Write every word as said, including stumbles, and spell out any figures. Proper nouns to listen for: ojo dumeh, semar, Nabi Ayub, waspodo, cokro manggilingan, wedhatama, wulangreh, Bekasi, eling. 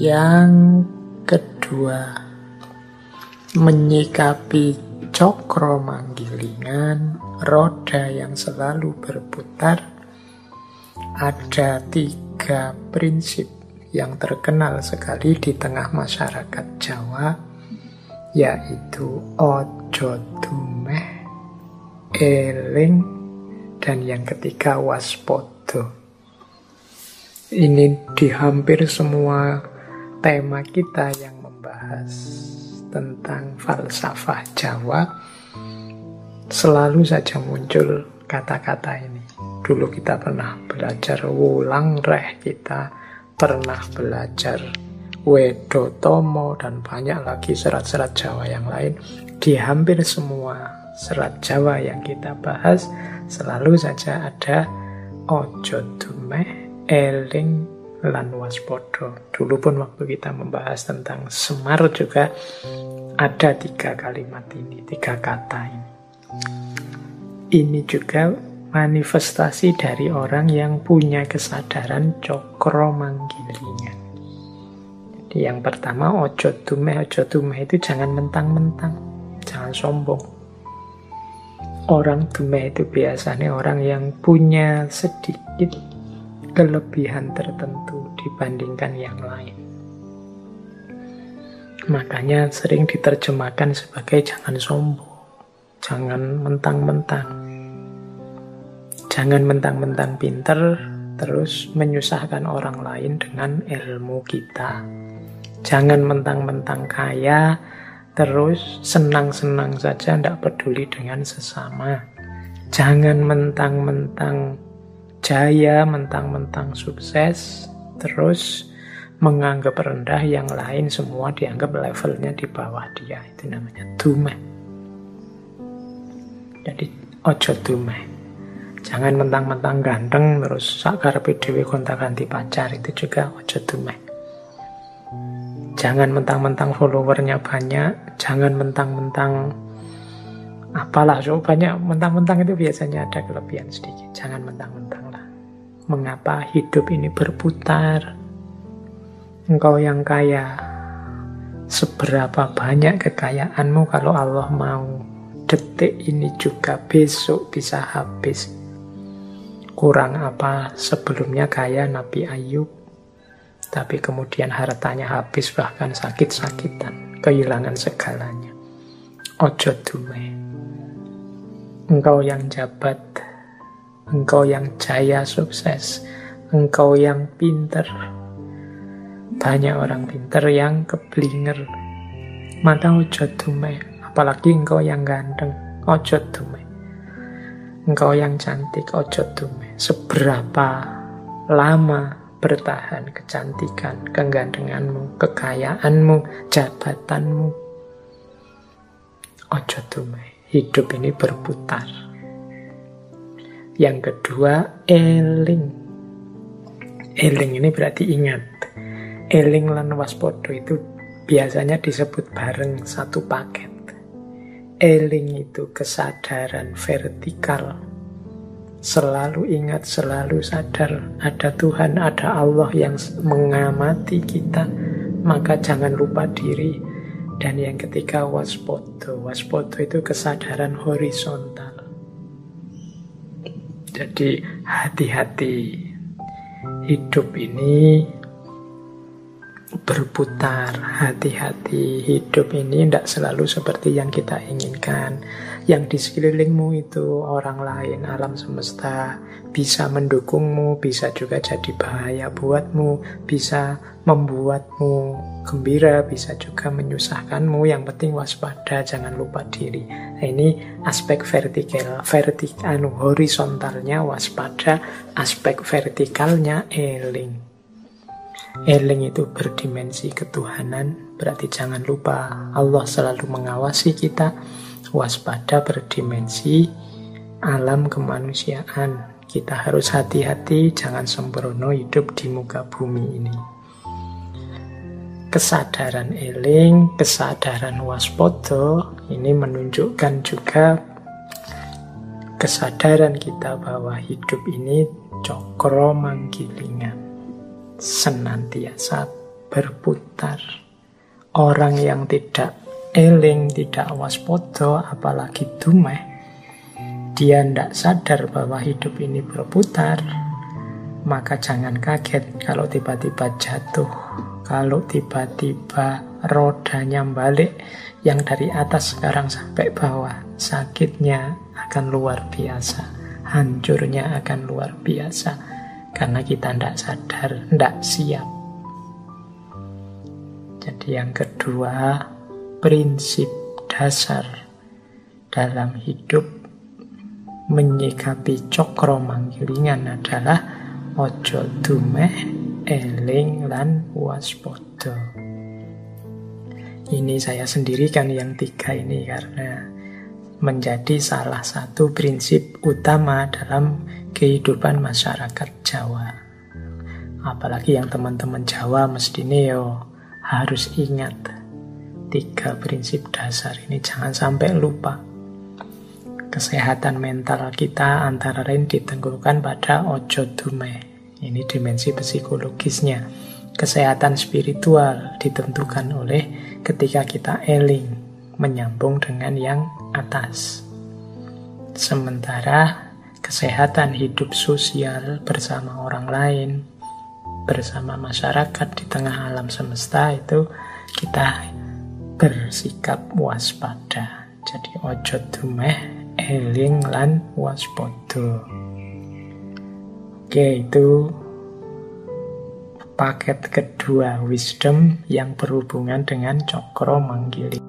Yang kedua, menyikapi cokro manggilingan, roda yang selalu berputar. Ada tiga prinsip yang terkenal sekali di tengah masyarakat Jawa, yaitu ojo dumeh, eling, dan yang ketiga waspodo. Ini di hampir semua tema kita yang membahas tentang falsafah Jawa, selalu saja muncul kata-kata ini. Dulu kita pernah belajar wulangreh, kita pernah belajar wedhatama, dan banyak lagi serat-serat Jawa yang lain. Di hampir semua serat Jawa yang kita bahas, selalu saja ada ojo dumeh, eling, lan waspodo. Dulu pun waktu kita membahas tentang semar juga ada tiga kalimat ini, tiga kata ini. Ini juga manifestasi dari orang yang punya kesadaran cokro manggilingan. Jadi yang pertama, ojo dumeh. Ojo dumeh itu jangan mentang-mentang, jangan sombong. Orang dumeh itu biasanya orang yang punya sedikit kelebihan tertentu dibandingkan yang lain. Makanya sering diterjemahkan sebagai jangan sombong, jangan mentang-mentang. Jangan mentang-mentang pinter, terus menyusahkan orang lain dengan ilmu kita. Jangan mentang-mentang kaya, terus senang-senang saja, tidak peduli dengan sesama. Jangan mentang-mentang jaya, mentang-mentang sukses, terus menganggap rendah yang lain, semua dianggap levelnya di bawah dia. Itu namanya dumeh. Jadi ojo dumeh. Jangan mentang-mentang ganteng terus sakarepe dhewe gonta-ganti pacar, itu juga ojo dumeh. Jangan mentang-mentang followernya banyak, jangan mentang-mentang apalah, so banyak mentang-mentang itu biasanya ada kelebihan sedikit. Jangan mentang-mentang lah. Mengapa hidup ini berputar? Engkau yang kaya, seberapa banyak kekayaanmu kalau Allah mau, detik ini juga besok bisa habis. Kurang apa sebelumnya kaya Nabi Ayub, tapi kemudian hartanya habis, bahkan sakit-sakitan, kehilangan segalanya. Ojo dumeh. Engkau yang jabat, engkau yang jaya sukses, engkau yang pinter. Banyak orang pinter yang keblinger. Maka ojo dumeh. Apalagi engkau yang ganteng, ojo dumeh. Engkau yang cantik, ojo dumeh. Seberapa lama bertahan kecantikan, kegandenganmu, kekayaanmu, jabatanmu? Ojo dumeh. Hidup ini berputar. Yang kedua, eling. Eling ini berarti ingat. Eling lan waspodo itu biasanya disebut bareng, satu paket. Eling itu kesadaran vertikal, selalu ingat, selalu sadar ada Tuhan, ada Allah yang mengamati kita, maka jangan lupa diri. Dan yang ketiga, waspodo. Waspodo itu kesadaran horizontal. Jadi hati-hati, hidup ini berputar, hati-hati, hidup ini tidak selalu seperti yang kita inginkan. Yang di sekelilingmu itu orang lain, alam semesta, bisa mendukungmu, bisa juga jadi bahaya buatmu, bisa membuatmu gembira, bisa juga menyusahkanmu. Yang penting waspada, jangan lupa diri. Nah, ini aspek vertikal, vertik, anu, horizontalnya waspada, aspek vertikalnya eling. Eling itu berdimensi ketuhanan, berarti jangan lupa Allah selalu mengawasi kita. Waspada berdimensi alam kemanusiaan. Kita harus hati-hati, jangan sembrono hidup di muka bumi ini. Kesadaran eling, kesadaran waspodo ini menunjukkan juga kesadaran kita bahwa hidup ini cokro manggilingan, senantiasa berputar. Orang yang tidak eling, tidak waspodo, apalagi dumeh, dia tidak sadar bahwa hidup ini berputar, maka jangan kaget kalau tiba-tiba jatuh, kalau tiba-tiba rodanya balik yang dari atas sekarang sampai bawah. Sakitnya akan luar biasa, hancurnya akan luar biasa, karena kita tidak sadar, tidak siap. Jadi yang kedua, prinsip dasar dalam hidup menyikapi cokro manggilingan adalah ojo dumeh, eling, lan waspodo. Ini saya sendirikan yang tiga ini karena menjadi salah satu prinsip utama dalam kehidupan masyarakat Jawa. Apalagi yang teman-teman Jawa mestine yo harus ingat tiga prinsip dasar ini, jangan sampai lupa. Kesehatan mental kita antara lain ditentukan pada ojo dumeh, ini dimensi psikologisnya. Kesehatan spiritual ditentukan oleh ketika kita eling, menyambung dengan yang atas. Sementara kesehatan hidup sosial bersama orang lain, bersama masyarakat di tengah alam semesta, itu kita bersikap waspada. Jadi ojo dumeh, eling, lan waspodo. Oke, itu paket kedua wisdom yang berhubungan dengan cokro manggilingan.